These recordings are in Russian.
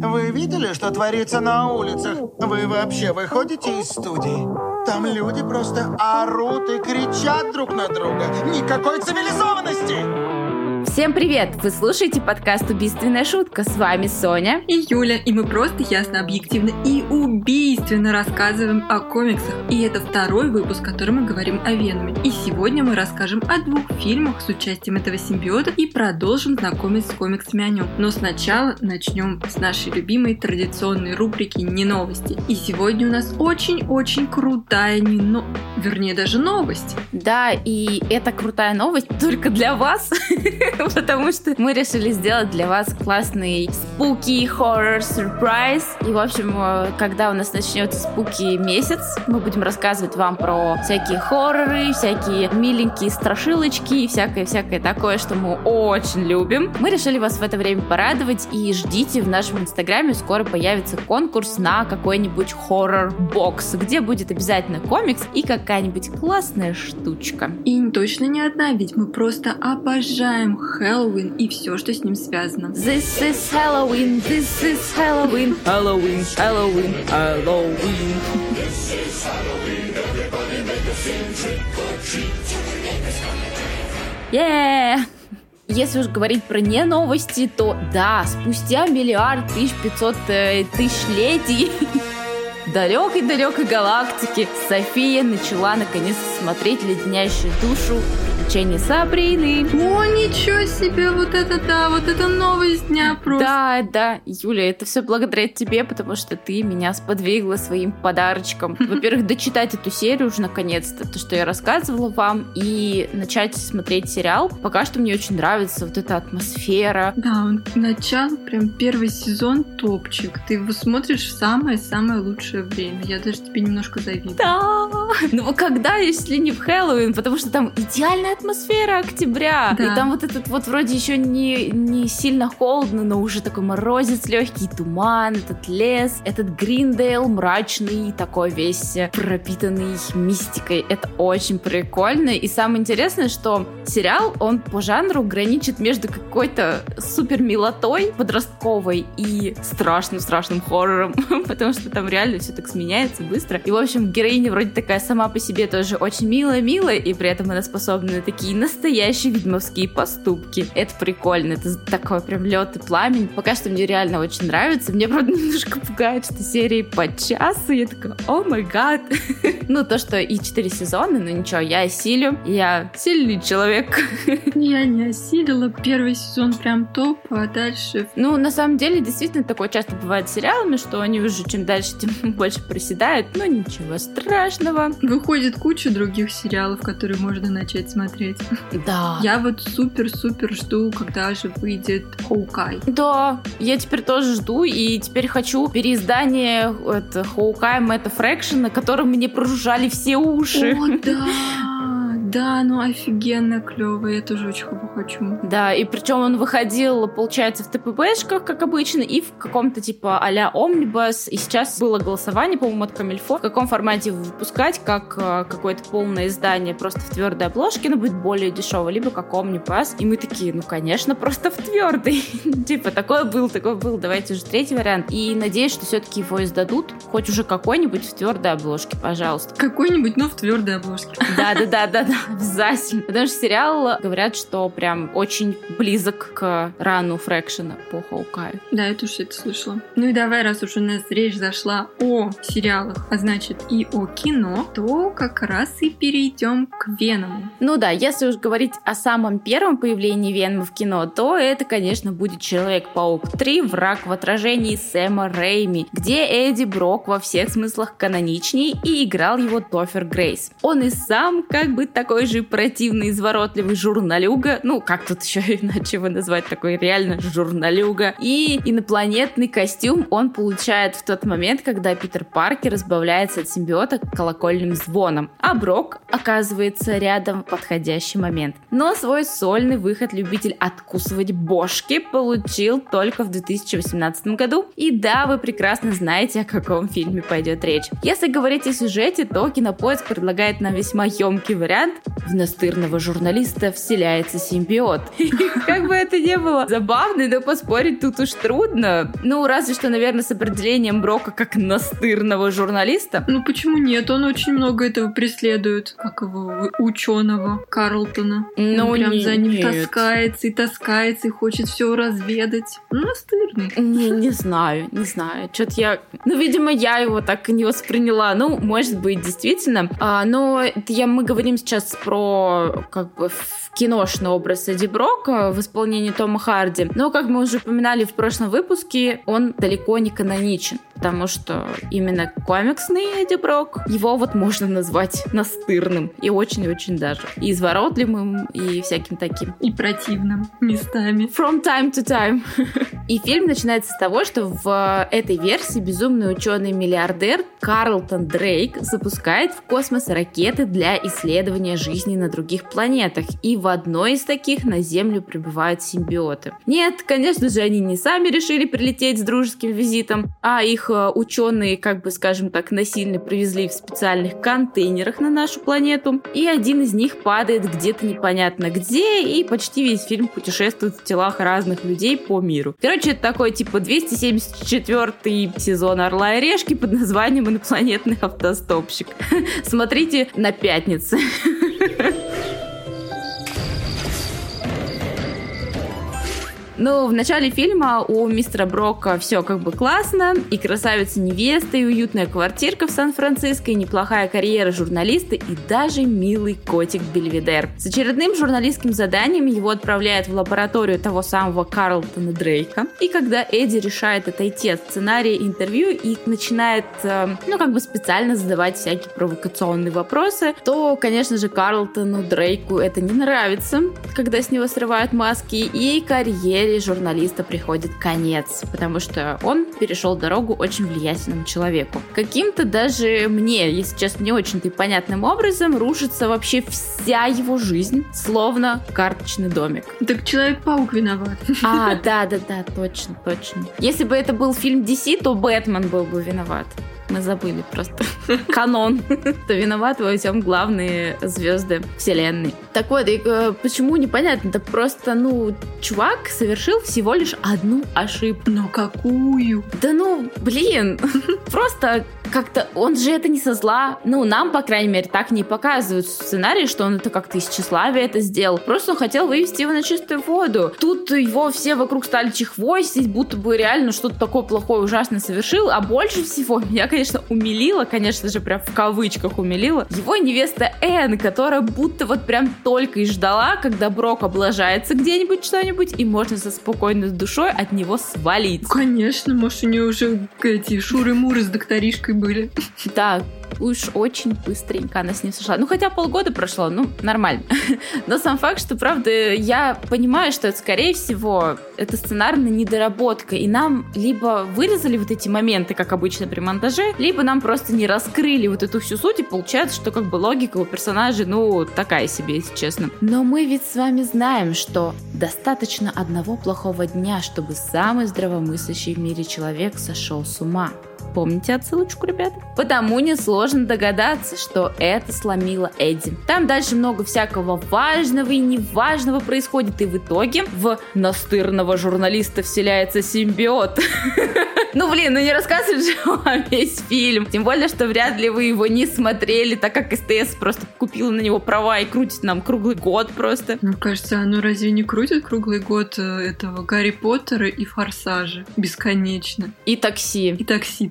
Вы видели, что творится на улицах? Вы вообще выходите из студии? Там люди просто орут и кричат друг на друга. Никакой цивилизованности! Всем привет! Вы слушаете подкаст «Убийственная шутка». С вами Соня и Юля. И мы просто ясно, объективно и убийственно рассказываем о комиксах. И это второй выпуск, в котором мы говорим о Веноме. И сегодня мы расскажем о двух фильмах с участием этого симбиота и продолжим знакомить с комиксами о нем. Но сначала начнем с нашей любимой традиционной рубрики «Не новости». И сегодня у нас очень-очень крутая новость. Да, и это крутая новость только для вас, потому что мы решили сделать для вас классный спуки хоррор сюрприз. И, в общем, когда у нас начнется спуки месяц, мы будем рассказывать вам про всякие хорроры, всякие миленькие страшилочки и всякое-всякое такое, что мы очень любим. Мы решили вас в это время порадовать, и ждите, в нашем инстаграме скоро появится конкурс на какой-нибудь хоррор-бокс, где будет обязательно комикс и какая-нибудь классная штучка. И точно не одна, ведь мы просто обожаем Хэллоуин и все, что с ним связано. This is Halloween, this is Halloween, Halloween, Halloween, Halloween. This is Halloween, everybody make a scene, trick or treat. Yeah! Если уж говорить про не новости, то да, спустя 1 500 000 000 летий далекой-далекой галактики София начала наконец-то смотреть леденящую душу «Приключения Сабрины». О, ничего себе, вот это новость дня просто. Да, Юля, это все благодаря тебе, потому что ты меня сподвигла своим подарочком. Во-первых, дочитать эту серию уже наконец-то, то, что я рассказывала вам, и начать смотреть сериал. Пока что мне очень нравится вот эта атмосфера. Да, он начал прям первый сезон топчик. Ты его смотришь в самое-самое лучшее время. Я даже тебе немножко завидую. Да, ну когда, если не в Хэллоуин, потому что там идеальная атмосфера октября. Да. И там вот этот вот вроде еще не сильно холодно, но уже такой морозец легкий, туман, этот лес, этот Гриндейл мрачный, такой весь пропитанный мистикой. Это очень прикольно. И самое интересное, что сериал, он по жанру граничит между какой-то супер милотой подростковой и страшным-страшным хоррором, потому что там реально все так сменяется быстро. И, в общем, героиня вроде такая сама по себе тоже очень милая-милая, и при этом она способна на такие настоящие ведьмовские поступки. Это прикольно, это такой прям лед и пламень. Пока что мне реально очень нравится. Мне, правда, немножко пугает, что серии по часу. Я такая, о май гад. Ну, то, что и 4 сезона, но ничего, я осилю. Я сильный человек. Я не осилила. Первый сезон прям топ, а дальше... Ну, на самом деле, действительно, такое часто бывает с сериалами, что они уже чем дальше, тем больше проседают. Но ничего страшного. Выходит куча других сериалов, которые можно начать смотреть. Да. Я вот супер-супер жду, когда же выйдет Хоукай. Да, я теперь тоже жду, и теперь хочу переиздание Хоукая Мэтта Фрэкшена, которым мне прожужжали все уши. О, да, ну офигенно клево, я тоже очень хочу. Да, и причем он выходил, получается, в ТПБшках, как обычно, и в каком-то типа а-ля омнибус, и сейчас было голосование, по-моему, от Камильфо, в каком формате выпускать, как какое-то полное издание просто в твердой обложке, но будет более дешево, либо как омнибус, и мы такие, ну, конечно, просто в твердой. Типа, такой был, давайте уже третий вариант. И надеюсь, что все-таки его издадут, хоть уже какой-нибудь в твердой обложке, пожалуйста. Какой-нибудь, но в твердой обложке. Да. Обязательно. Потому что сериал, говорят, что прям очень близок к рану Фрэкшена по Хоукаю. Да, я тоже это слышала. Ну и давай, раз уж у нас речь зашла о сериалах, а значит и о кино, то как раз и перейдем к Веному. Ну да, если уж говорить о самом первом появлении Венома в кино, то это, конечно, будет Человек-паук 3, враг в отражении Сэма Рэйми, где Эдди Брок во всех смыслах каноничней, и играл его Тофер Грейс. Он и сам как бы такой же противный, изворотливый журналюга. Ну, как тут еще иначе его назвать? Такой реально журналюга. И инопланетный костюм он получает в тот момент, когда Питер Паркер избавляется от симбиота колокольным звоном. А Брок оказывается рядом в подходящий момент. Но свой сольный выход любитель откусывать бошки получил только в 2018 году. И да, вы прекрасно знаете, о каком фильме пойдет речь. Если говорить о сюжете, то Кинопоиск предлагает нам весьма емкий вариант, в настырного журналиста вселяется симбиот. И как бы это ни было забавно, но поспорить тут уж трудно. Ну, разве что, наверное, с определением Брока как настырного журналиста. Ну, почему нет? Он очень много этого преследует. Как его ученого Карлтона. Он прям за ним таскается и хочет все разведать. Настырный. Не знаю. Что-то я... Ну, видимо, я его так и не восприняла. Ну, может быть, действительно. Но мы говорим сейчас про как бы киношный образ Эдди Брока в исполнении Тома Харди. Но, как мы уже упоминали в прошлом выпуске, он далеко не каноничен, потому что именно комиксный Эдди Брок, его вот можно назвать настырным и очень-очень даже. И изворотливым, и всяким таким. И противным местами. From time to time. И фильм начинается с того, что в этой версии безумный ученый-миллиардер Карлтон Дрейк запускает в космос ракеты для исследования жизни на других планетах. И в одной из таких на Землю прибывают симбиоты. Нет, конечно же, они не сами решили прилететь с дружеским визитом, а их ученые, как бы, скажем так, насильно привезли в специальных контейнерах на нашу планету. И один из них падает где-то непонятно где, и почти весь фильм путешествует в телах разных людей по миру. Короче, это такой типа 274-й сезон «Орла и решки» под названием «Инопланетный автостопщик». Смотрите на пятнице. Ну, в начале фильма у мистера Брока все как бы классно, и красавица-невеста, и уютная квартирка в Сан-Франциско, и неплохая карьера журналиста, и даже милый котик Бельведер. С очередным журналистским заданием его отправляют в лабораторию того самого Карлтона Дрейка, и когда Эдди решает отойти от сценария интервью и начинает, специально задавать всякие провокационные вопросы, то, конечно же, Карлтону Дрейку это не нравится, когда с него срывают маски, и карьере журналиста приходит конец, потому что он перешел дорогу очень влиятельному человеку. Каким-то даже мне, если честно, не очень-то и понятным образом рушится вообще вся его жизнь, словно карточный домик. Так Человек-паук виноват. Да, точно. Если бы это был фильм DC, то Бэтмен был бы виноват. Мы забыли просто канон. То виноваты во всем главные звезды вселенной. Так вот, и почему, непонятно. Так просто, чувак совершил всего лишь одну ошибку. Но какую? Просто как-то он же это не со зла. Нам, по крайней мере, так не показывают в сценарии, что он это как-то из тщеславия это сделал. Просто он хотел вывести его на чистую воду. Тут его все вокруг стали чехвостить, будто бы реально что-то такое плохое, ужасное совершил. А больше всего меня, конечно, умилила, конечно же, прям в кавычках умилила, его невеста Энн, которая будто вот прям только и ждала, когда Брок облажается где-нибудь что-нибудь, и можно со спокойной душой от него свалить. Конечно, может, у нее уже эти шуры-муры с докторишкой были. Да, уж очень быстренько она с ним сошла. Хотя полгода прошло, нормально. Но сам факт, что, правда, я понимаю, что это, скорее всего, это сценарная недоработка. И нам либо вырезали вот эти моменты, как обычно при монтаже, либо нам просто не раскрыли вот эту всю суть, и получается, что как бы логика у персонажей, такая себе, если честно. Но мы ведь с вами знаем, что достаточно одного плохого дня, чтобы самый здравомыслящий в мире человек сошел с ума. Помните отсылочку, ребята? Потому несложно догадаться, что это сломило Эдди. Там дальше много всякого важного и неважного происходит, и в итоге в настырного журналиста вселяется симбиот. Не рассказывает же вам весь фильм. Тем более, что вряд ли вы его не смотрели, так как СТС просто купила на него права и крутит нам круглый год просто. Кажется, разве не крутит круглый год этого Гарри Поттера и Форсажа? Бесконечно. И такси.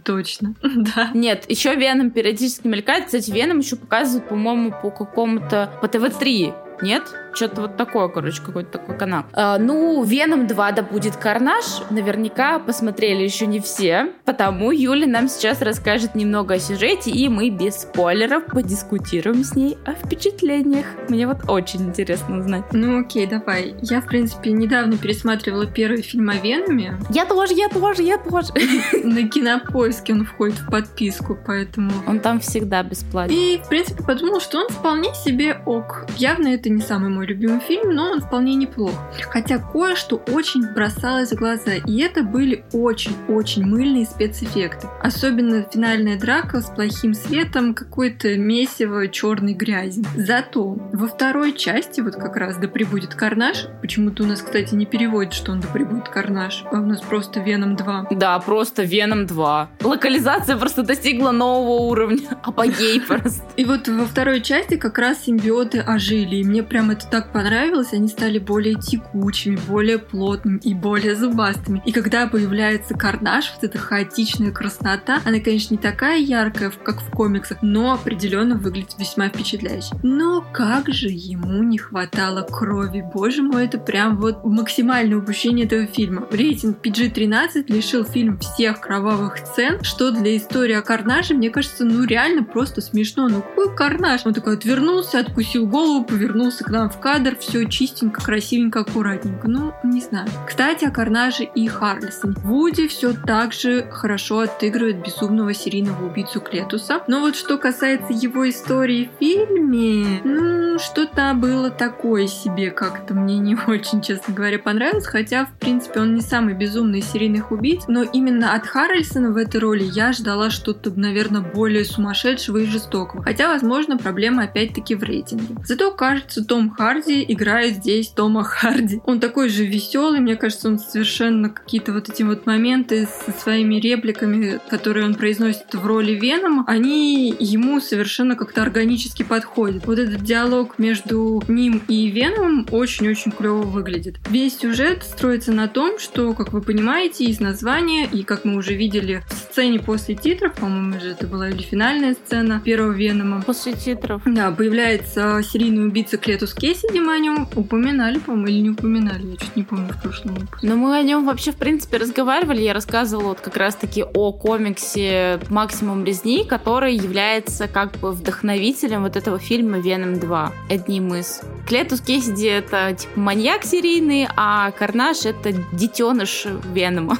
Точно, да. Нет, еще Веном периодически мелькает. Кстати, Веном еще показывают, по-моему, по какому-то... по ТВ-3, нет? Что-то вот такое, какой-то такой канал. Веном 2, да будет Карнаж. Наверняка посмотрели еще не все. Потому Юля нам сейчас расскажет немного о сюжете, и мы без спойлеров подискутируем с ней о впечатлениях. Мне вот очень интересно узнать. Окей, давай. Я, в принципе, недавно пересматривала первый фильм о Веноме. Я тоже. На Кинопоиске он входит в подписку, поэтому... Он там всегда бесплатный. И, в принципе, подумала, что он вполне себе ок. Явно это не самый мой мой любимый фильм, но он вполне неплох. Хотя кое-что очень бросалось в глаза, и это были очень-очень мыльные спецэффекты. Особенно финальная драка с плохим светом, какое-то месиво черной грязи. Зато во второй части, вот как раз «Да прибудет Карнаж», почему-то у нас, кстати, не переводит, что он «Да прибудет Карнаж», а у нас просто «Веном 2». Да, просто «Веном 2». Локализация просто достигла нового уровня. Апогей просто. И вот во второй части как раз симбиоты ожили, и мне прям это так понравилось. Они стали более текучими, более плотными и более зубастыми. И когда появляется Карнаж, вот эта хаотичная краснота, она, конечно, не такая яркая, как в комиксах, но определенно выглядит весьма впечатляюще. Но как же ему не хватало крови. Боже мой, это прям вот максимальное упущение этого фильма. Рейтинг PG-13 лишил фильм всех кровавых сцен, что для истории о Карнаже, мне кажется, ну реально просто смешно. Ну какой Карнаж? Он такой отвернулся, откусил голову, повернулся к нам в кадр, все чистенько, красивенько, аккуратненько. Ну, не знаю. Кстати, о Карнаже и Харлисоне. Вуди все так же хорошо отыгрывает безумного серийного убийцу Клетуса. Но вот что касается его истории в фильме, ну, что-то было такое себе, как-то мне не очень, честно говоря, понравилось, хотя, в принципе, он не самый безумный из серийных убийц, но именно от Харрельсона в этой роли я ждала что-то, наверное, более сумасшедшего и жестокого, хотя, возможно, проблема опять-таки в рейтинге. Зато, кажется, Том Харди играет здесь Тома Харди. Он такой же веселый, мне кажется, он совершенно какие-то вот эти вот моменты со своими репликами, которые он произносит в роли Венома, они ему совершенно как-то органически подходят. Вот этот диалог между ним и Веномом очень-очень клево выглядит. Весь сюжет строится на том, что, как вы понимаете, из названия, и как мы уже видели в сцене после титров, по-моему, же это была или финальная сцена первого Венома. После титров. Да, появляется серийный убийца Клетус Кэссиди, мы о нем упоминали, по-моему, или не упоминали, я чуть не помню в прошлом выпуске. Но мы о нем вообще, в принципе, разговаривали, я рассказывала вот как раз-таки о комиксе «Максимум резни», который является как бы вдохновителем вот этого фильма «Веном 2», одним из. Клетус Кэссиди — это типа маньяк серийный, а Карнаж — это детеныш Венома.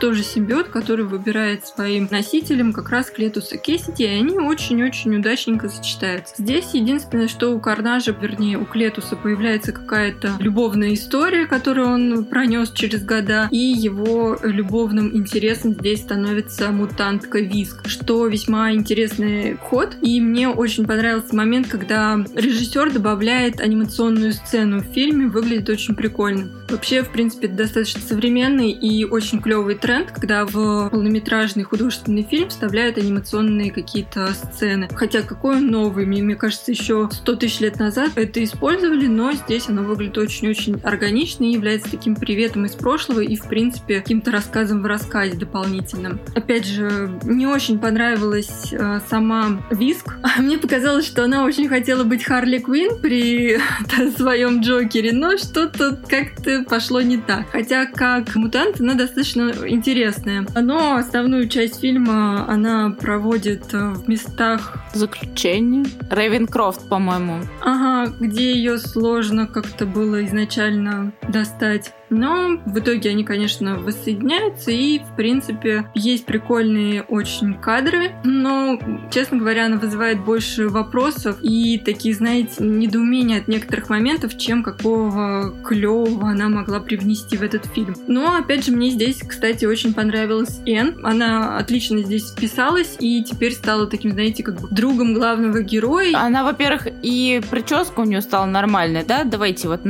Тоже симбиот, который выбирает своим носителем как раз Клетуса Кэссиди, и они очень-очень удачненько сочетаются. Здесь единственное, что у Карнажа, вернее, у Клетуса появляется какая-то любовная история, которую он пронес через года, и его любовным интересом здесь становится мутантка Виск, что весьма интересный ход, и мне очень понравился момент, когда режиссер добавляет анимационную сцену в фильме, выглядит очень прикольно. Вообще, в принципе, это достаточно современный и очень клевый тренд, когда в полнометражный художественный фильм вставляют анимационные какие-то сцены. Хотя какой он новый, мне кажется, еще 100 тысяч лет назад это использовали, но здесь оно выглядит очень-очень органично и является таким приветом из прошлого и, в принципе, каким-то рассказом в рассказе дополнительным. Опять же, не очень понравилась сама Виск. Мне показалось, что она очень хотела быть Харли Квинн при своем Джокере, но что-то как-то пошло не так. Хотя как мутант она достаточно интересная. Но основную часть фильма она проводит в местах заключения. Рейвенкрофт, по-моему. Ага, где ее сложно как-то было изначально достать. Но в итоге они, конечно, воссоединяются, и, в принципе, есть прикольные очень кадры, но, честно говоря, она вызывает больше вопросов и такие, знаете, недоумения от некоторых моментов, чем какого клёвого она могла привнести в этот фильм. Но, опять же, мне здесь, кстати, очень понравилась Энн. Она отлично здесь вписалась и теперь стала таким, знаете, как бы другом главного героя. Она, во-первых, и прическа у нее стала нормальная, да? Давайте вот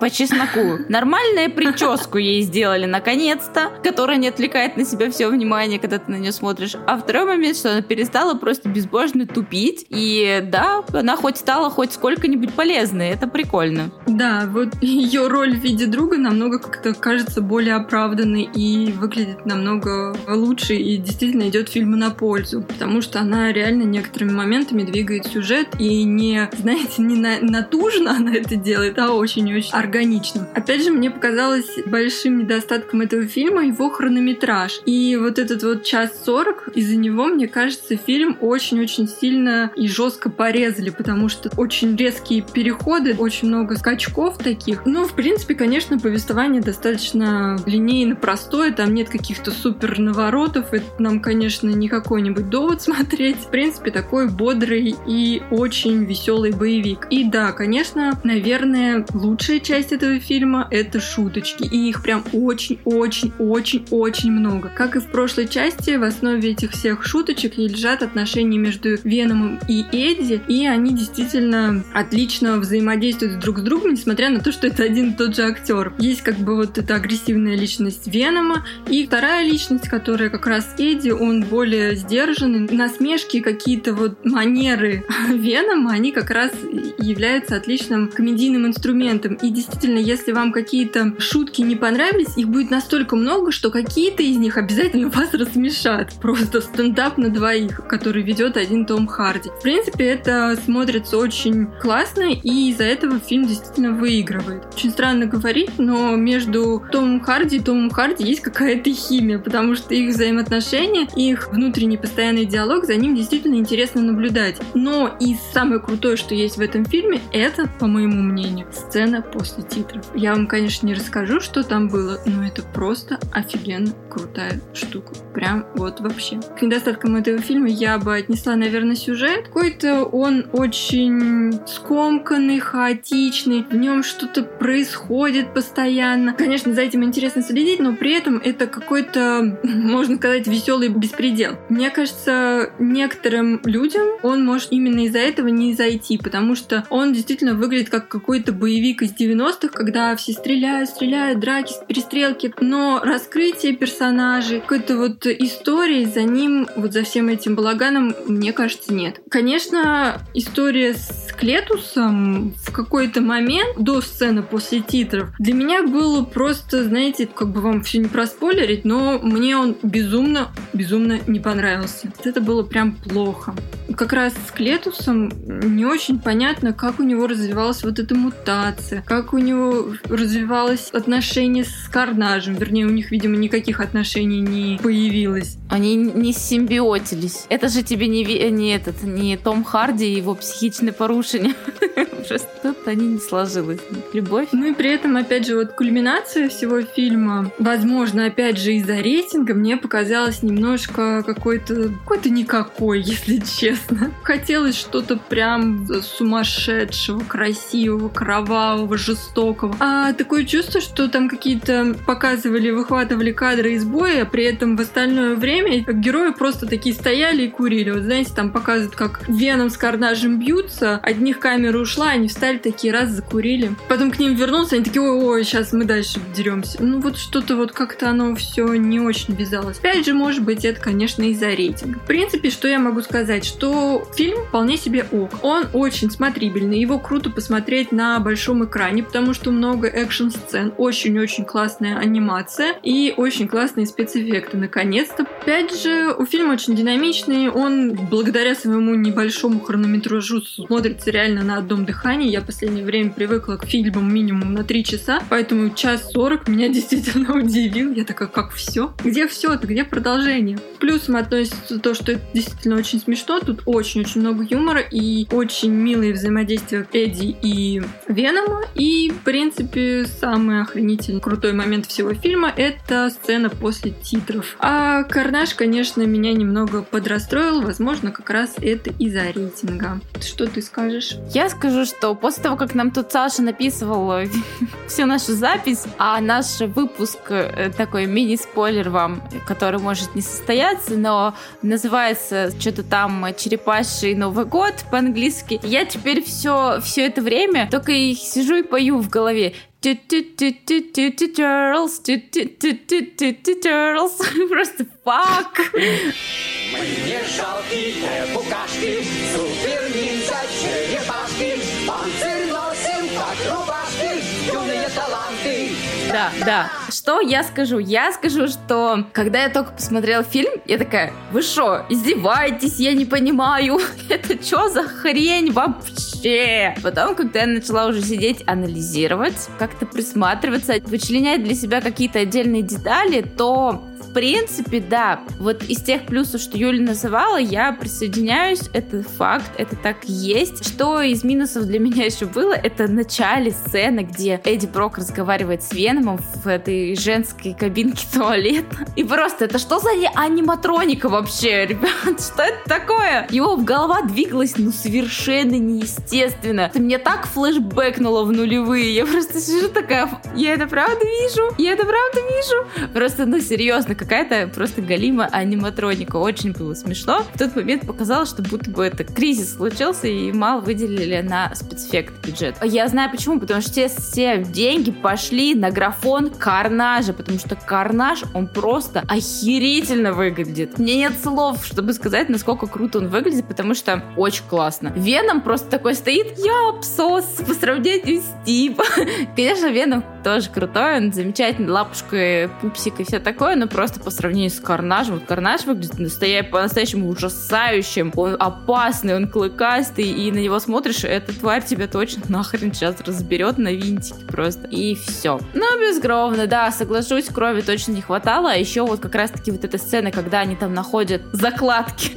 по чесноку. Нормальная прическа. Прическу ей сделали наконец-то, которая не отвлекает на себя все внимание, когда ты на нее смотришь. А второй момент, что она перестала просто безбожно тупить. И да, она хоть стала хоть сколько-нибудь полезной. Это прикольно. Да, вот ее роль в виде друга намного как-то кажется более оправданной и выглядит намного лучше и действительно идет фильму на пользу. Потому что она реально некоторыми моментами двигает сюжет и не, знаете, не натужно она это делает, а очень-очень органично. Опять же, мне показалось, оказалось большим недостатком этого фильма его хронометраж. И вот этот вот 1:40, из-за него, мне кажется, фильм очень-очень сильно и жестко порезали, потому что очень резкие переходы, очень много скачков таких. Ну, в принципе, конечно, повествование достаточно линейно простое, там нет каких-то супер наворотов, это нам, конечно, не какой-нибудь довод смотреть. В принципе, такой бодрый и очень веселый боевик. И да, конечно, наверное, лучшая часть этого фильма — это шуточки. И их прям очень-очень-очень-очень много. Как и в прошлой части, в основе этих всех шуточек и лежат отношения между Веномом и Эдди, и они действительно отлично взаимодействуют друг с другом, несмотря на то, что это один и тот же актер. Есть как бы вот эта агрессивная личность Венома, и вторая личность, которая как раз Эдди, он более сдержанный. Насмешки, какие-то вот манеры Венома, они как раз являются отличным комедийным инструментом. И действительно, если вам какие-то шутки не понравились, их будет настолько много, что какие-то из них обязательно вас рассмешат. Просто стендап на двоих, который ведет один Том Харди. В принципе, это смотрится очень классно, и из-за этого фильм действительно выигрывает. Очень странно говорить, но между Томом Харди и Томом Харди есть какая-то химия, потому что их взаимоотношения, их внутренний постоянный диалог, за ним действительно интересно наблюдать. Но и самое крутое, что есть в этом фильме, это, по моему мнению, сцена после титров. Я вам, конечно, не расскажу, что там было, но это просто офигенно крутая штука. Прям вот вообще. К недостаткам этого фильма я бы отнесла, наверное, сюжет. Какой-то он очень скомканный, хаотичный, в нем что-то происходит постоянно. Конечно, за этим интересно следить, но при этом это какой-то, можно сказать, веселый беспредел. Мне кажется, некоторым людям он может именно из-за этого не зайти, потому что он действительно выглядит как какой-то боевик из 90-х, когда все стреляют, драки, перестрелки. Но раскрытие персонажей, какой-то вот истории за ним, вот за всем этим балаганом, мне кажется, нет. Конечно, история с Клетусом в какой-то момент до сцены после титров для меня было просто, знаете, как бы вам все не проспойлерить, но мне он безумно не понравился. Это было прям плохо. Как раз с Клетусом не очень понятно, как у него развивалась вот эта мутация, как у него развивалось отношение с Карнажем. Вернее, у них, видимо, никаких отношений не появилось. Они не симбиотились. Это же тебе не Том Харди и его психичное порушение. Что-то они не сложилось. Любовь. Ну и при этом, опять же, вот кульминация всего фильма, возможно, опять же, из-за рейтинга, мне показалась немножко какой-то никакой, если честно. Хотелось что-то прям сумасшедшего, красивого, кровавого, жестокого. А такое чувство, что там какие-то выхватывали кадры из боя, при этом в остальное время герои просто такие стояли и курили. Вот знаете, там показывают, как Веном с Карнажем бьются, от них камера ушла, они встали такие, раз, закурили. Потом к ним вернулся, они такие, ой, сейчас мы дальше деремся. Ну вот что-то вот как-то оно все не очень вязалось. Опять же, может быть, это, конечно, из-за рейтинга. В принципе, что я могу сказать, что фильм вполне себе ок. Он очень смотрибельный, его круто посмотреть на большом экране, потому что много экшн-сцен, очень-очень классная анимация и очень классные спецэффекты, наконец-то. Опять же, у фильма очень динамичный, он благодаря своему небольшому хронометражу смотрится реально на одном дыхании. Я в последнее время привыкла к фильмам минимум на 3 часа, поэтому 1:40 меня действительно удивил. Я такая, как все? Где все-то? Где продолжение? Плюсом относится то, что это действительно очень смешно, тут очень-очень много юмора и очень милые взаимодействия Эдди и Венома. И, в принципе, самый охренительный крутой момент всего фильма — это сцена после титров. А Карнаж, конечно, меня немного подрастроил, возможно, как раз это из-за рейтинга. Что ты скажешь? Я скажу, что после того, как нам тут Саша написывал всю нашу запись, а наш выпуск, такой мини-спойлер вам, который может не состояться, но называется что-то там «Черепаший Новый год» по-английски, я теперь все это время только и сижу и пою в голове. Просто фак! Мне жалкие букашки, супер-ниндзя-черепашки, панцирь носим, как рубашки. юные таланты. Да, да. Что я скажу? Я скажу, что когда я только посмотрела фильм, я такая: вы шо, издеваетесь? Я не понимаю, это что за хрень вообще? Потом, когда я начала уже сидеть, анализировать, как-то присматриваться, вычленять для себя какие-то отдельные детали, то... В принципе, да, вот из тех плюсов, что Юля называла, я присоединяюсь, это факт, это так и есть. Что из минусов для меня еще было, это в начале сцены, где Эдди Брок разговаривает с Веномом в этой женской кабинке туалета. И просто, это что за аниматроника вообще, ребят, что это такое? Его голова двигалась, ну, совершенно неестественно. Это мне так флешбэкнуло в нулевые, я просто сижу такая, я это правда вижу. Просто, ну, серьезно. Какая-то просто голимая аниматроника. Очень было смешно. В тот момент показалось, что будто бы это кризис случился и мало выделили на спецэффект бюджет. Я знаю почему, потому что все деньги пошли на графон Карнажа, потому что Карнаж, он просто охерительно выглядит. Мне нет слов, чтобы сказать, насколько круто он выглядит, потому что очень классно. Веном просто такой стоит, я абсос по сравнению с Типом. Конечно, Веном тоже крутой, он замечательный, лапушка, пупсик и все такое, но просто по сравнению с Карнажем. Вот Карнаж выглядит по-настоящему ужасающим. Он опасный, он клыкастый, и на него смотришь, эта тварь тебя точно нахрен сейчас разберет на винтики просто. И все. Ну, безгровно, да, соглашусь, крови точно не хватало. А еще вот как раз-таки вот эта сцена, когда они там находят закладки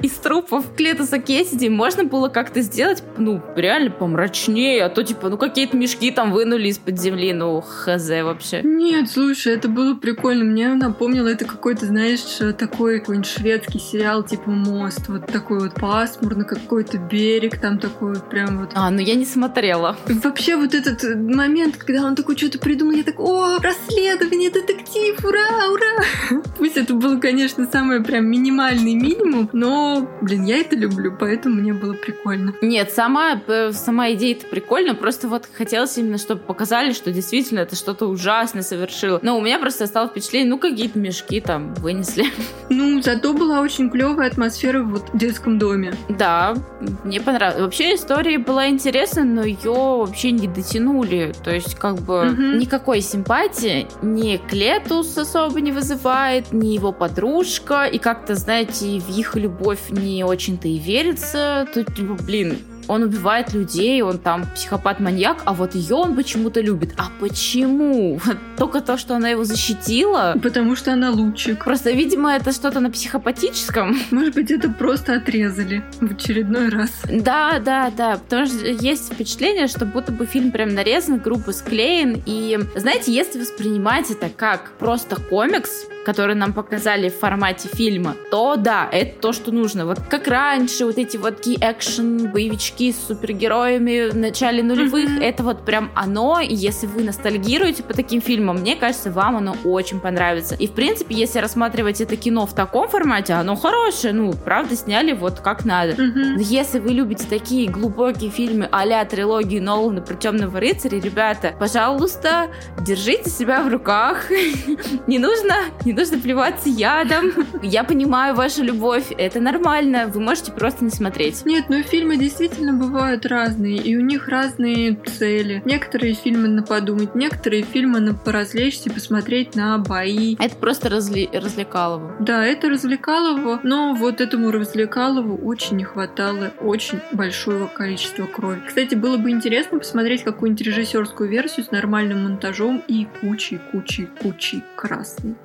из трупов Клетуса Кэссиди, можно было как-то сделать, ну, реально помрачнее, а то, типа, ну, какие-то мешки там вынули из-под земли, ну, хз вообще. Нет, слушай, это было прикольно. Мне напомнило это какой-то, знаешь, такой какой-нибудь шведский сериал, типа «Мост», вот такой вот пасмурный, какой-то берег там такой вот прям вот. А, ну я не смотрела. Вообще вот этот момент, когда он такой что-то придумал, я так: о, расследование, детектив, ура, ура! Пусть это был, конечно, самый прям минимальный минимум, но, блин, я это люблю, поэтому мне было прикольно. Нет, сама идея-то прикольная, просто вот хотелось именно, чтобы показали, что действительно это что-то ужасное совершило. Но у меня просто осталось впечатление, ну, какие-то мешки там вынесли. Ну, зато была очень клевая атмосфера вот в детском доме. Да, мне понравилось. Вообще история была интересна, но ее вообще не дотянули. То есть, как бы, никакой симпатии ни Клетус особо не вызывает, ни его подружка. И как-то, знаете, в их любовь не очень-то и верится. Тут, типа, блин, он убивает людей, он там психопат-маньяк, а вот ее он почему-то любит. А почему? Только то, что она его защитила? Потому что она лучик. Просто, видимо, это что-то на психопатическом. Может быть, это просто отрезали в очередной раз. Да. Потому что есть впечатление, что будто бы фильм прям нарезан, грубо склеен. И, знаете, если воспринимать это как просто комикс, которые нам показали в формате фильма, то да, это то, что нужно. Вот как раньше, вот эти вот экшен, боевички с супергероями в начале нулевых, это вот прям оно, и если вы ностальгируете по таким фильмам, мне кажется, вам оно очень понравится. И в принципе, если рассматривать это кино в таком формате, оно хорошее, ну, правда, сняли вот как надо. Но если вы любите такие глубокие фильмы а-ля трилогии Нолана про Темного рыцаря, ребята, пожалуйста, держите себя в руках. Не нужно плеваться ядом. Я понимаю вашу любовь. Это нормально. Вы можете просто не смотреть. Нет, но фильмы действительно бывают разные. И у них разные цели. Некоторые фильмы на подумать, некоторые фильмы на поразвлечься и посмотреть на бои. Это просто развлекалово. Да, это развлекалово. Но вот этому развлекалову очень не хватало очень большого количества крови. Кстати, было бы интересно посмотреть какую-нибудь режиссерскую версию с нормальным монтажом и кучей красной.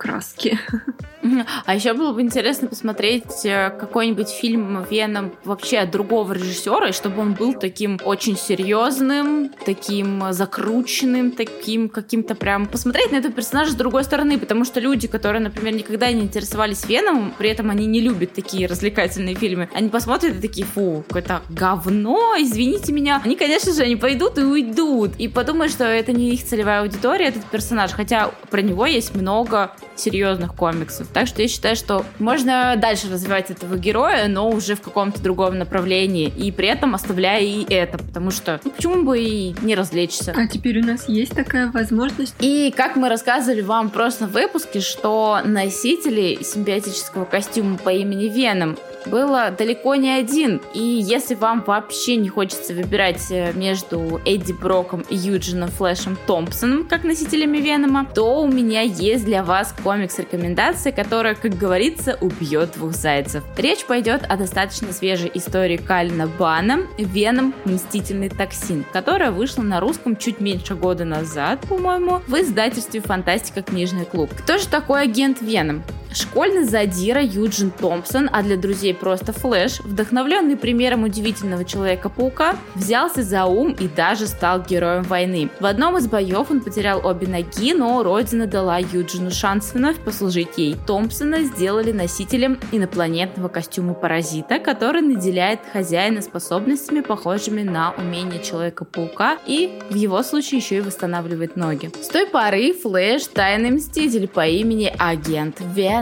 А еще было бы интересно посмотреть какой-нибудь фильм «Веном» вообще от другого режиссера, чтобы он был таким очень серьезным, таким закрученным, таким каким-то прям... Посмотреть на этого персонажа с другой стороны, потому что люди, которые, например, никогда не интересовались «Веномом», при этом они не любят такие развлекательные фильмы, они посмотрят и такие: фу, какое-то говно, извините меня. Они, конечно же, они пойдут и уйдут, и подумают, что это не их целевая аудитория, этот персонаж, хотя про него есть много серьезных комиксов. Так что я считаю, что можно дальше развивать этого героя, но уже в каком-то другом направлении, и при этом оставляя и это, потому что ну, почему бы и не развлечься. А теперь у нас есть такая возможность. И как мы рассказывали вам в прошлом выпуске, что носителей симбиотического костюма по имени Веном было далеко не один. И если вам вообще не хочется выбирать между Эдди Броком и Юджином Флэшем Томпсоном как носителями Венома, то у меня есть для вас комикс-рекомендация, которая, как говорится, убьет двух зайцев. Речь пойдет о достаточно свежей истории Калина Бана «Веном. Мстительный токсин», которая вышла на русском чуть меньше года назад, по-моему, в издательстве «Фантастика. Книжный клуб». Кто же такой агент Веном? Школьный задира Юджин Томпсон, а для друзей просто Флэш, вдохновленный примером удивительного Человека-паука, взялся за ум и даже стал героем войны. В одном из боев он потерял обе ноги, но Родина дала Юджину шанс вновь послужить ей. Томпсона сделали носителем инопланетного костюма-паразита, который наделяет хозяина способностями, похожими на умение Человека-паука и, в его случае, еще и восстанавливает ноги. С той поры Флэш – тайный мститель по имени Агент Веном.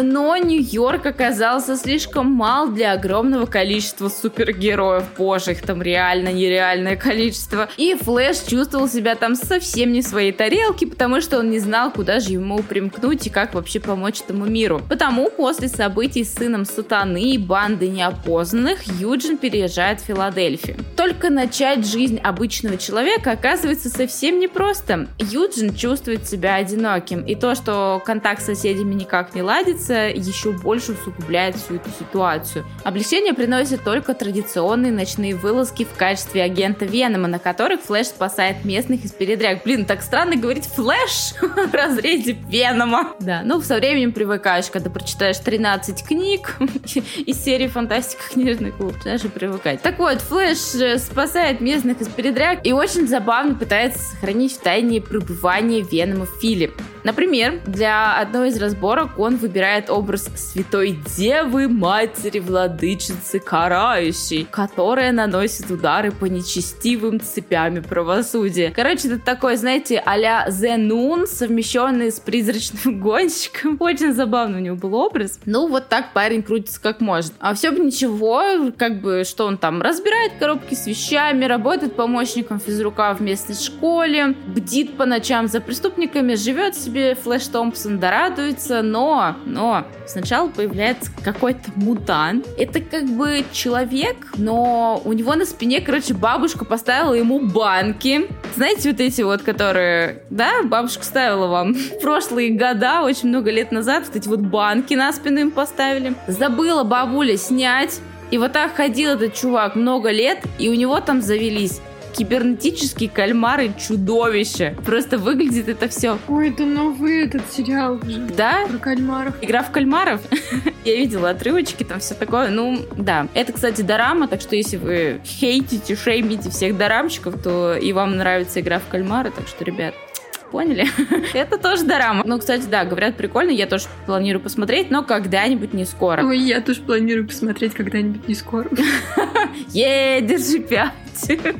Но Нью-Йорк оказался слишком мал для огромного количества супергероев. Боже, их там реально нереальное количество. И Флэш чувствовал себя там совсем не в своей тарелке, потому что он не знал, куда же ему примкнуть и как вообще помочь этому миру. Потому после событий с сыном Сатаны и бандой неопознанных Юджин переезжает в Филадельфию. Только начать жизнь обычного человека оказывается совсем непросто. Юджин чувствует себя одиноким, и то, что контакт с соседями никак не ладится, еще больше усугубляет всю эту ситуацию. Облегчение приносит только традиционные ночные вылазки в качестве агента Венома, на которых Флэш спасает местных из передряг. Блин, так странно говорить Флэш в разрезе Венома. Да, ну со временем привыкаешь, когда прочитаешь 13 книг из серии «Фантастика. Книжный клуб». Даже привыкать. Так вот, Флэш спасает местных из передряг и очень забавно пытается сохранить в тайне пребывание Венома в Филе. Например, для одной из разборок он выбирает образ святой девы, матери владычицы карающей, которая наносит удары по нечестивым цепями правосудия. Короче, это такой, знаете, а-ля The Nun, совмещенный с призрачным гонщиком. Очень забавный у него был образ. Ну, вот так парень крутится как может. А все бы ничего, как бы, что он там разбирает коробки с вещами, работает помощником физрука в местной школе, бдит по ночам за преступниками, живет себе Флэш Томпсон, дорадуется, но сначала появляется какой-то мутант. Это как бы человек, но у него на спине, короче, бабушка поставила ему банки. Знаете, вот эти вот, которые, да, бабушка ставила вам в прошлые года, очень много лет назад, вот эти вот банки на спину им поставили. Забыла бабуля снять, и вот так ходил этот чувак много лет, и у него там завелись кибернетические кальмары чудовища. Просто выглядит это все. Ой, это новый этот сериал уже. Да? Про кальмаров. Игра в кальмаров? Я видела отрывочки, там все такое. Ну, да. Это, кстати, дорама, так что если вы хейтите, шеймите всех дорамщиков, то и вам нравится игра в кальмары, так что, ребят, поняли? Это тоже дорама. Ну, кстати, да, говорят, прикольно, я тоже планирую посмотреть, но когда-нибудь не скоро. Ой, я тоже планирую посмотреть когда-нибудь не скоро. Еее, держи 5.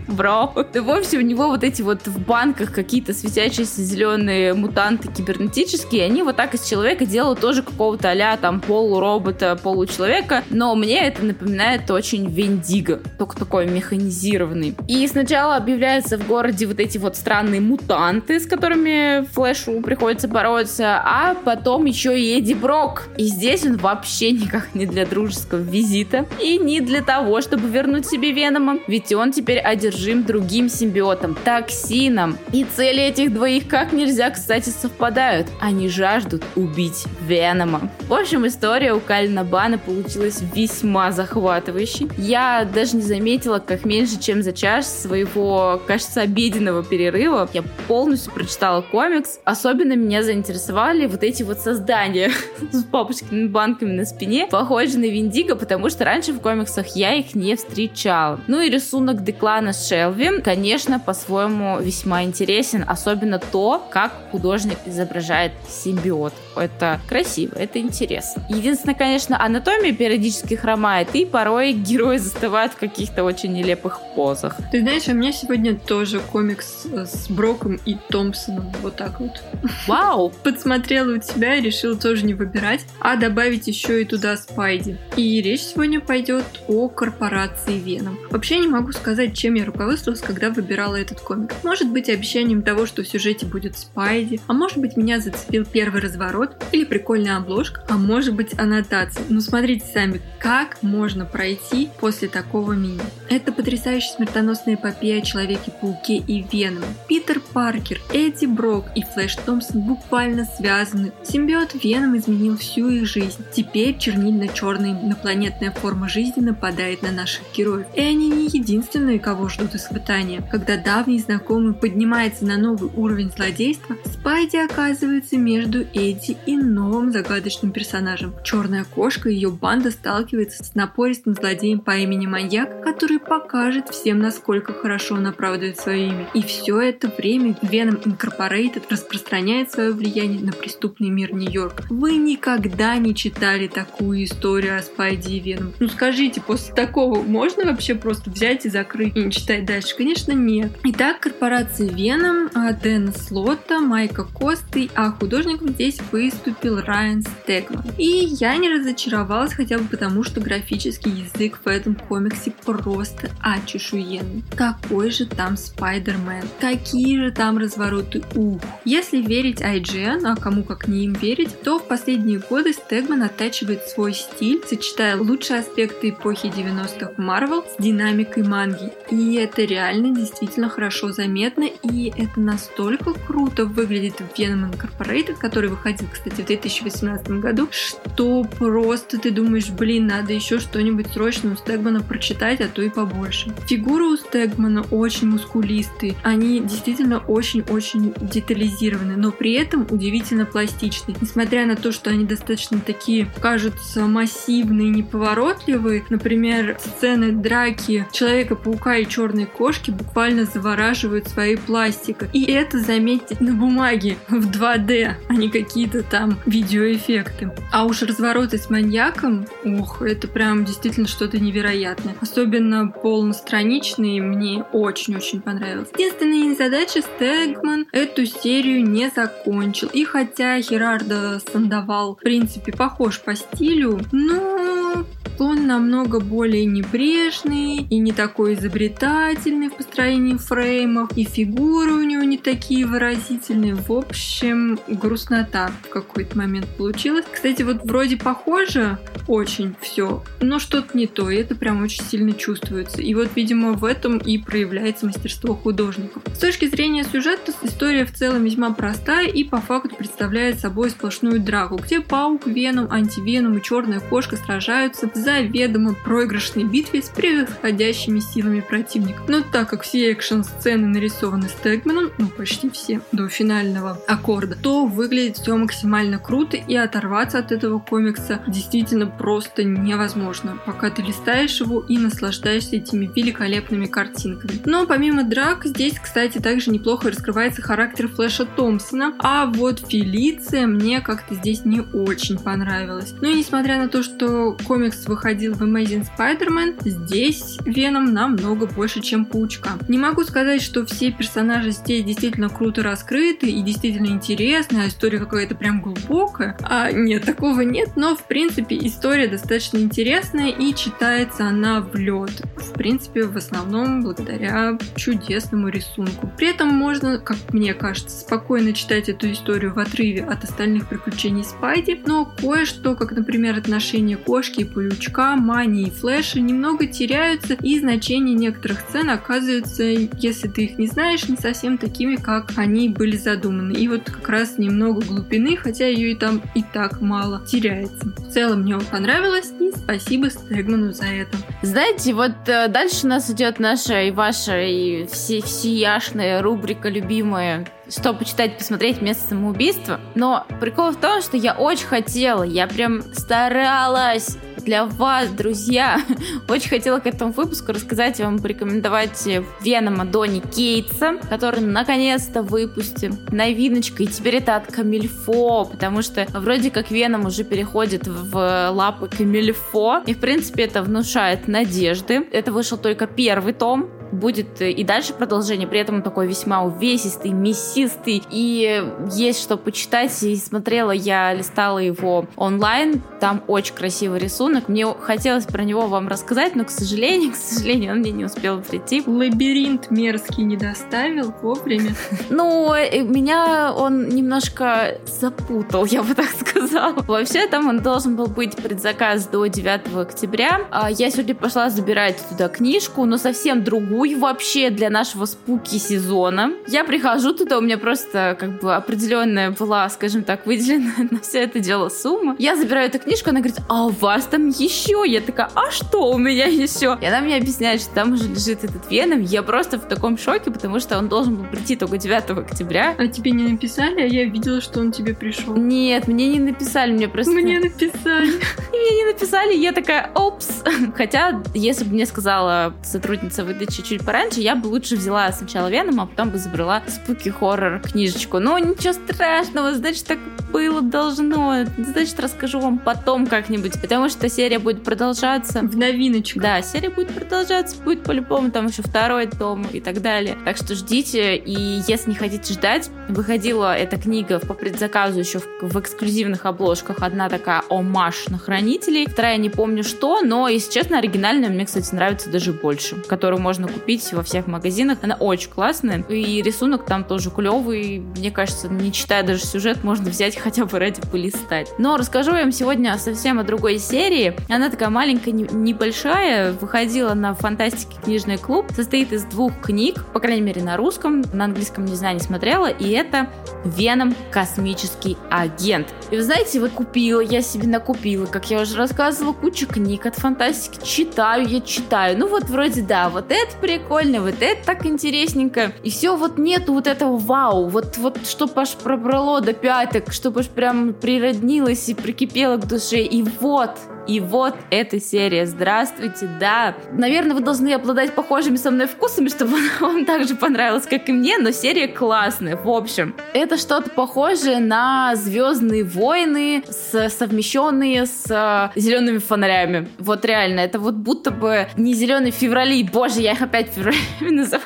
Бро. В общем, у него вот эти вот в банках какие-то светящиеся зеленые мутанты кибернетические, они вот так из человека делают тоже какого-то а-ля там полуробота, получеловека, но мне это напоминает очень Вендиго, только такой механизированный. И сначала объявляются в городе вот эти вот странные мутанты, с которыми Флэшу приходится бороться, а потом еще и Эдди Брок. И здесь он вообще никак не для дружеского визита и не для того, чтобы вернуть себе Венома, ведь он теперь одержим другим симбиотом, токсином. И цели этих двоих как нельзя, кстати, совпадают. Они жаждут убить Венома. В общем, история у Калина Бана получилась весьма захватывающей. Я даже не заметила, как меньше, чем за час своего, кажется, обеденного перерыва я полностью прочитала комикс. Особенно меня заинтересовали вот эти вот создания с бабушкиными банками на спине, похожие на Виндиго, потому что раньше в комиксах я их не встречала. Ну и рисунок Деклана Шелви, конечно, по-своему весьма интересен, особенно то, как художник изображает симбиот. это красиво, это интересно. Единственное, конечно, анатомия периодически хромает, и порой герои застывают в каких-то очень нелепых позах. Ты знаешь, у меня сегодня тоже комикс с Броком и Томпсоном. Вот так вот. Вау! Подсмотрела у тебя и решила тоже не выбирать, а добавить еще и туда Спайди. И речь сегодня пойдет о корпорации Веном. Вообще не могу сказать, чем я руководствовалась, когда выбирала этот комикс. Может быть, обещанием того, что в сюжете будет Спайди, а может быть, меня зацепил первый разворот или прикольная обложка, а может быть, аннотация. Ну, смотрите сами, как можно пройти после такого мини. Это потрясающая смертоносная эпопея о Человеке-пауке и Веноме. Питер Паркер, Эдди Брок и Флэш Томпсон буквально связаны. Симбиот Веном изменил всю их жизнь. Теперь чернильно-черная инопланетная форма жизни нападает на наших героев. И они не единственные, кого ждут испытания. Когда давний знакомый поднимается на новый уровень злодейства, Спайди оказывается между Эдди и новым загадочным персонажем. Черная кошка и ее банда сталкивается с напористым злодеем по имени Маньяк, который покажет всем, насколько хорошо он оправдывает свое имя. И все это время Venom Incorporated распространяет свое влияние на преступный мир Нью-Йорка. Вы никогда не читали такую историю о Спайди и Веном. Ну скажите, после такого можно вообще просто взять и закрыть и не читать дальше? Конечно, нет. Итак, корпорация Веном, Дэна Слота, Майка Косты, а художником здесь выступил Райан Стеклан. И я не разочаровалась хотя бы потому, что графический язык в этом комиксе просто очешуенный. Какой же там Спайдермен? Какие же там развороты? Если верить IGN, а кому как не им верить, то в последние годы Стегман оттачивает свой стиль, сочетая лучшие аспекты эпохи 90-х Marvel с динамикой манги. И это реально действительно хорошо заметно, и это настолько круто выглядит в Venom Incorporated, который выходил, кстати, в 2018 году, что просто ты думаешь, блин, надо еще что-нибудь срочно у Стегмана прочитать, а то и побольше. Фигуры у Стегмана очень мускулистые, они действительно очень-очень детализированы, но при этом удивительно пластичны. Несмотря на то, что они достаточно такие, кажутся массивные, неповоротливые, например, сцены драки Человека-паука и Черной кошки буквально завораживают своей пластикой. И это, заметьте, на бумаге в 2D, а не какие-то там видеоэффекты. А уж развороты с маньяком, это прям действительно что-то невероятное. Особенно полностраничные мне очень-очень понравилось. Единственная незадача: Стегман эту серию не закончил. И хотя Херардо Сандовал, в принципе, похож по стилю, но он намного более небрежный и не такой изобретательный в построении фреймов, и фигуры у него не такие выразительные. В общем, грустнота в какой-то момент получилась. Кстати, вот вроде похоже очень все, но что-то не то, и это прям очень сильно чувствуется. И вот, видимо, в этом и проявляется мастерство художников. С точки зрения сюжета, история в целом весьма простая и по факту представляет собой сплошную драку, где Паук, Веном, Антивеном и Черная кошка сражаются в заведомо проигрышной битве с превосходящими силами противника. Но так как все экшн-сцены нарисованы Стегманом, почти все, до финального аккорда, то выглядит все максимально круто, и оторваться от этого комикса действительно просто невозможно, пока ты листаешь его и наслаждаешься этими великолепными картинками. Но помимо драк, здесь, кстати, также неплохо раскрывается характер Флэша Томпсона, а вот Фелиция мне как-то здесь не очень понравилась. Ну и несмотря на то, что комикс выходил в Amazing Spider-Man, здесь Веном намного больше, чем Паучка. Не могу сказать, что все персонажи здесь действительно круто раскрыты и действительно интересны, а история какая-то прям глубокая. Нет, такого нет, но в принципе история достаточно интересная и читается она в лед. В принципе, в основном благодаря чудесному рисунку. При этом можно, как мне кажется, спокойно читать эту историю в отрыве от остальных приключений Спайди, но кое-что, как, например, отношения кошки и Паучка, Мани и Флэша немного теряются, и значение некоторых сцен оказывается, если ты их не знаешь, не совсем такими, как они были задуманы. И вот как раз немного глубины, хотя ее и там и так мало, теряется. В целом мне понравилось, и спасибо Стегману за это. Знаете, вот дальше у нас идет наша и ваша и всеяшная рубрика «Любимые». Что почитать, посмотреть «Место самоубийства». Но прикол в том, что я очень хотела, я прям старалась для вас, друзья. Очень хотела к этому выпуску рассказать вам, порекомендовать Венома Донни Кейтса, который наконец-то выпустил новиночкой. И теперь это от Камильфо, потому что вроде как Веном уже переходит в лапы Камильфо. И, в принципе, это внушает надежды. Это вышел только первый том. Будет и дальше продолжение, при этом он такой весьма увесистый, мясистый, и есть что почитать. И смотрела я, листала его онлайн, там очень красивый рисунок. Мне хотелось про него вам рассказать, но, к сожалению, он мне не успел прийти. Лабиринт мерзкий не доставил вовремя. Ну, меня он немножко запутал, я бы так сказала. Вообще, там он должен был быть предзаказ до 9 октября. Я сегодня пошла забирать туда книжку, но совсем другую, вообще для нашего спуки сезона. Я прихожу туда, у меня просто как бы определенная была, скажем так, выделенная на все это дело сумма. Я забираю эту книжку, она говорит: а у вас там еще? Я такая: а что у меня еще? И она мне объясняет, что там уже лежит этот Веном. Я просто в таком шоке, потому что он должен был прийти только 9 октября. А тебе не написали? А я видела, что он тебе пришел. Нет, мне не написали, мне просто... Мне написали. Мне не написали, я такая: опс. Хотя, если бы мне сказала сотрудница выдачи чуть пораньше, я бы лучше взяла сначала Венома, а потом бы забрала спуки-хоррор книжечку. Но ничего страшного, значит, так было должно. Значит, расскажу вам потом как-нибудь, потому что серия будет продолжаться. В новиночку. Да, серия будет продолжаться, будет по-любому там еще второй том и так далее. Так что ждите, и если не хотите ждать, выходила эта книга по предзаказу еще в эксклюзивных обложках. Одна такая омаж на Хранителей, вторая не помню что, но, если честно, оригинальная мне, кстати, нравится даже больше, которую можно купить во всех магазинах. Она очень классная, и рисунок там тоже клевый. Мне кажется, не читая даже сюжет, можно взять хотя бы ради полистать. Но расскажу я вам сегодня совсем о другой серии. Она такая маленькая, небольшая, выходила на Фантастике книжный клуб. Состоит из 2 книг, по крайней мере на русском, на английском не знаю, не смотрела. И это Веном Космический агент. И вы знаете, вот купила, я себе накупила, как я уже рассказывала, кучу книг от фантастики. Читаю. Ну вот вроде да, вот это прикольно, вот это так интересненько. И все, вот нету вот этого вау, вот что аж пробрало до пяток, что аж прям природнилось и прикипело к душе. И вот эта серия. Здравствуйте, да. Наверное, вы должны обладать похожими со мной вкусами, чтобы она вам так же понравилась, как и мне, но серия классная. В общем, это что-то похожее на «Звездные войны», совмещенные с «Зелеными фонарями». Вот реально, это вот будто бы не «Зеленые феврали», боже, я их опять февралями называю.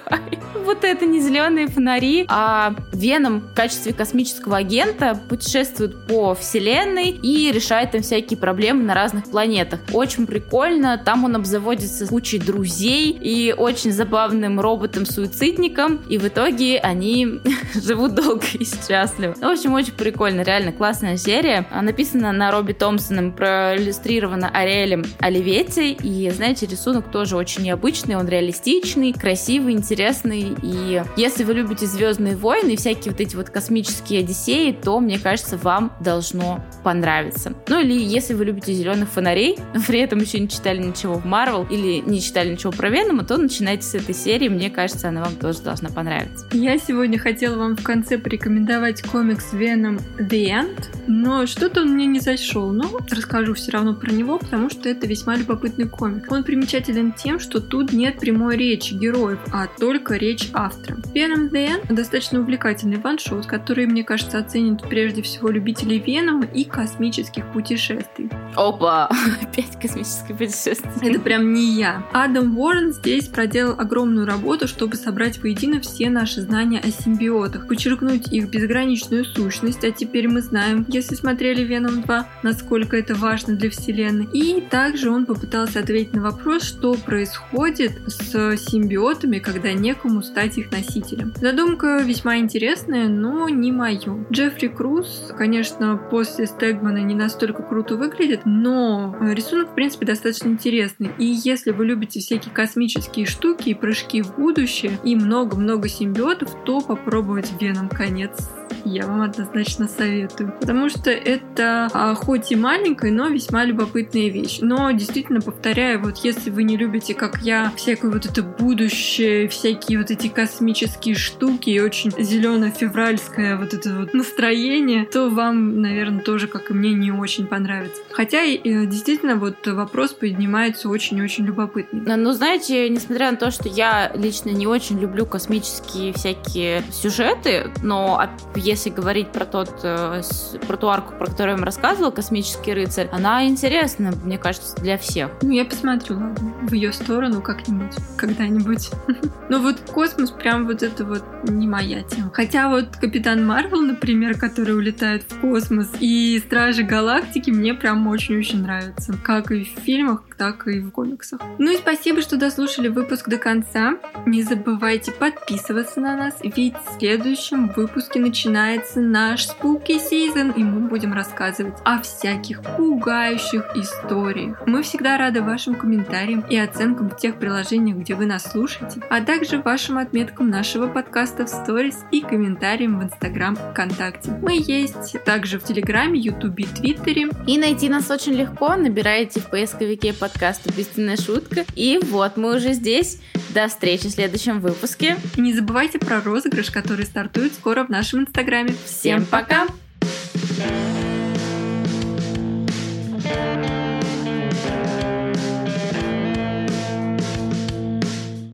Вот это не «Зеленые фонари», а Веном в качестве космического агента путешествует по вселенной и решает там всякие проблемы на разных планетах. Очень прикольно, там он обзаводится кучей друзей и очень забавным роботом-суицидником, и в итоге они живут долго и счастливо. В общем, очень прикольно, реально классная серия. Написана она Робби Томпсоном, проиллюстрирована Ариэлем Оливетти, и, знаете, рисунок тоже очень необычный, он реалистичный, красивый, интересный, и если вы любите «Звездные войны» и всякие вот эти вот космические одиссеи, то, мне кажется, вам должно понравиться. Ну, или если вы любите «Зеленых фонарей», при этом еще не читали ничего в Марвел или не читали ничего про Венома, то начинайте с этой серии, мне кажется, она вам тоже должна понравиться. Я сегодня хотела вам в конце порекомендовать комикс Venom The End, но что-то он мне не зашел, но расскажу все равно про него, потому что это весьма любопытный комикс. Он примечателен тем, что тут нет прямой речи героев, а только речь автора. Venom The End — достаточно увлекательный ваншот, который, мне кажется, оценит прежде всего любители Венома и космических путешествий. Опа! Опять космическое путешествие. Это прям не я. Адам Уоррен здесь проделал огромную работу, чтобы собрать воедино все наши знания о симбиотах, подчеркнуть их безграничную сущность, а теперь мы знаем, если смотрели Веном 2, насколько это важно для вселенной. И также он попытался ответить на вопрос, что происходит с симбиотами, когда некому стать их носителем. Задумка весьма интересная, но не моё. Джеффри Круз, конечно, после Стэгмана не настолько круто выглядит, но рисунок, в принципе, достаточно интересный. И если вы любите всякие космические штуки и прыжки в будущее, и много-много симбиотов, то попробовать Веном, конец. я вам однозначно советую. Потому что это хоть и маленькая, но весьма любопытная вещь. Но действительно, повторяю, вот если вы не любите, как я, всякое вот это будущее, всякие вот эти космические штуки и очень зелено-февральское вот это вот настроение, то вам, наверное, тоже, как и мне, не очень понравится. Хотя, действительно, вот вопрос поднимается очень-очень любопытный. Ну, знаете, несмотря на то, что я лично не очень люблю космические всякие сюжеты, но если говорить про ту арку, про которую я вам рассказывала, «Космический рыцарь», она интересна, мне кажется, для всех. Ну, я посмотрю, ладно, в ее сторону как-нибудь, когда-нибудь. Но вот космос прям вот это вот не моя тема. Хотя вот «Капитан Марвел», например, который улетает в космос, и «Стражи Галактики» мне прям очень-очень нравятся. Как и в фильмах, так и в комиксах. Ну и спасибо, что дослушали выпуск до конца. Не забывайте подписываться на нас, ведь в следующем выпуске начинается наш Spooky Season, и мы будем рассказывать о всяких пугающих историях. Мы всегда рады вашим комментариям и оценкам в тех приложениях, где вы нас слушаете, а также вашим отметкам нашего подкаста в сторис и комментариям в Инстаграм, ВКонтакте. Мы есть также в Телеграме, Ютубе и Твиттере. И найти нас очень легко. Набираете в поисковике подкаста «Бестинная шутка». И вот мы уже здесь. До встречи в следующем выпуске. И не забывайте про розыгрыш, который стартует скоро в нашем Инстаграме. Всем пока!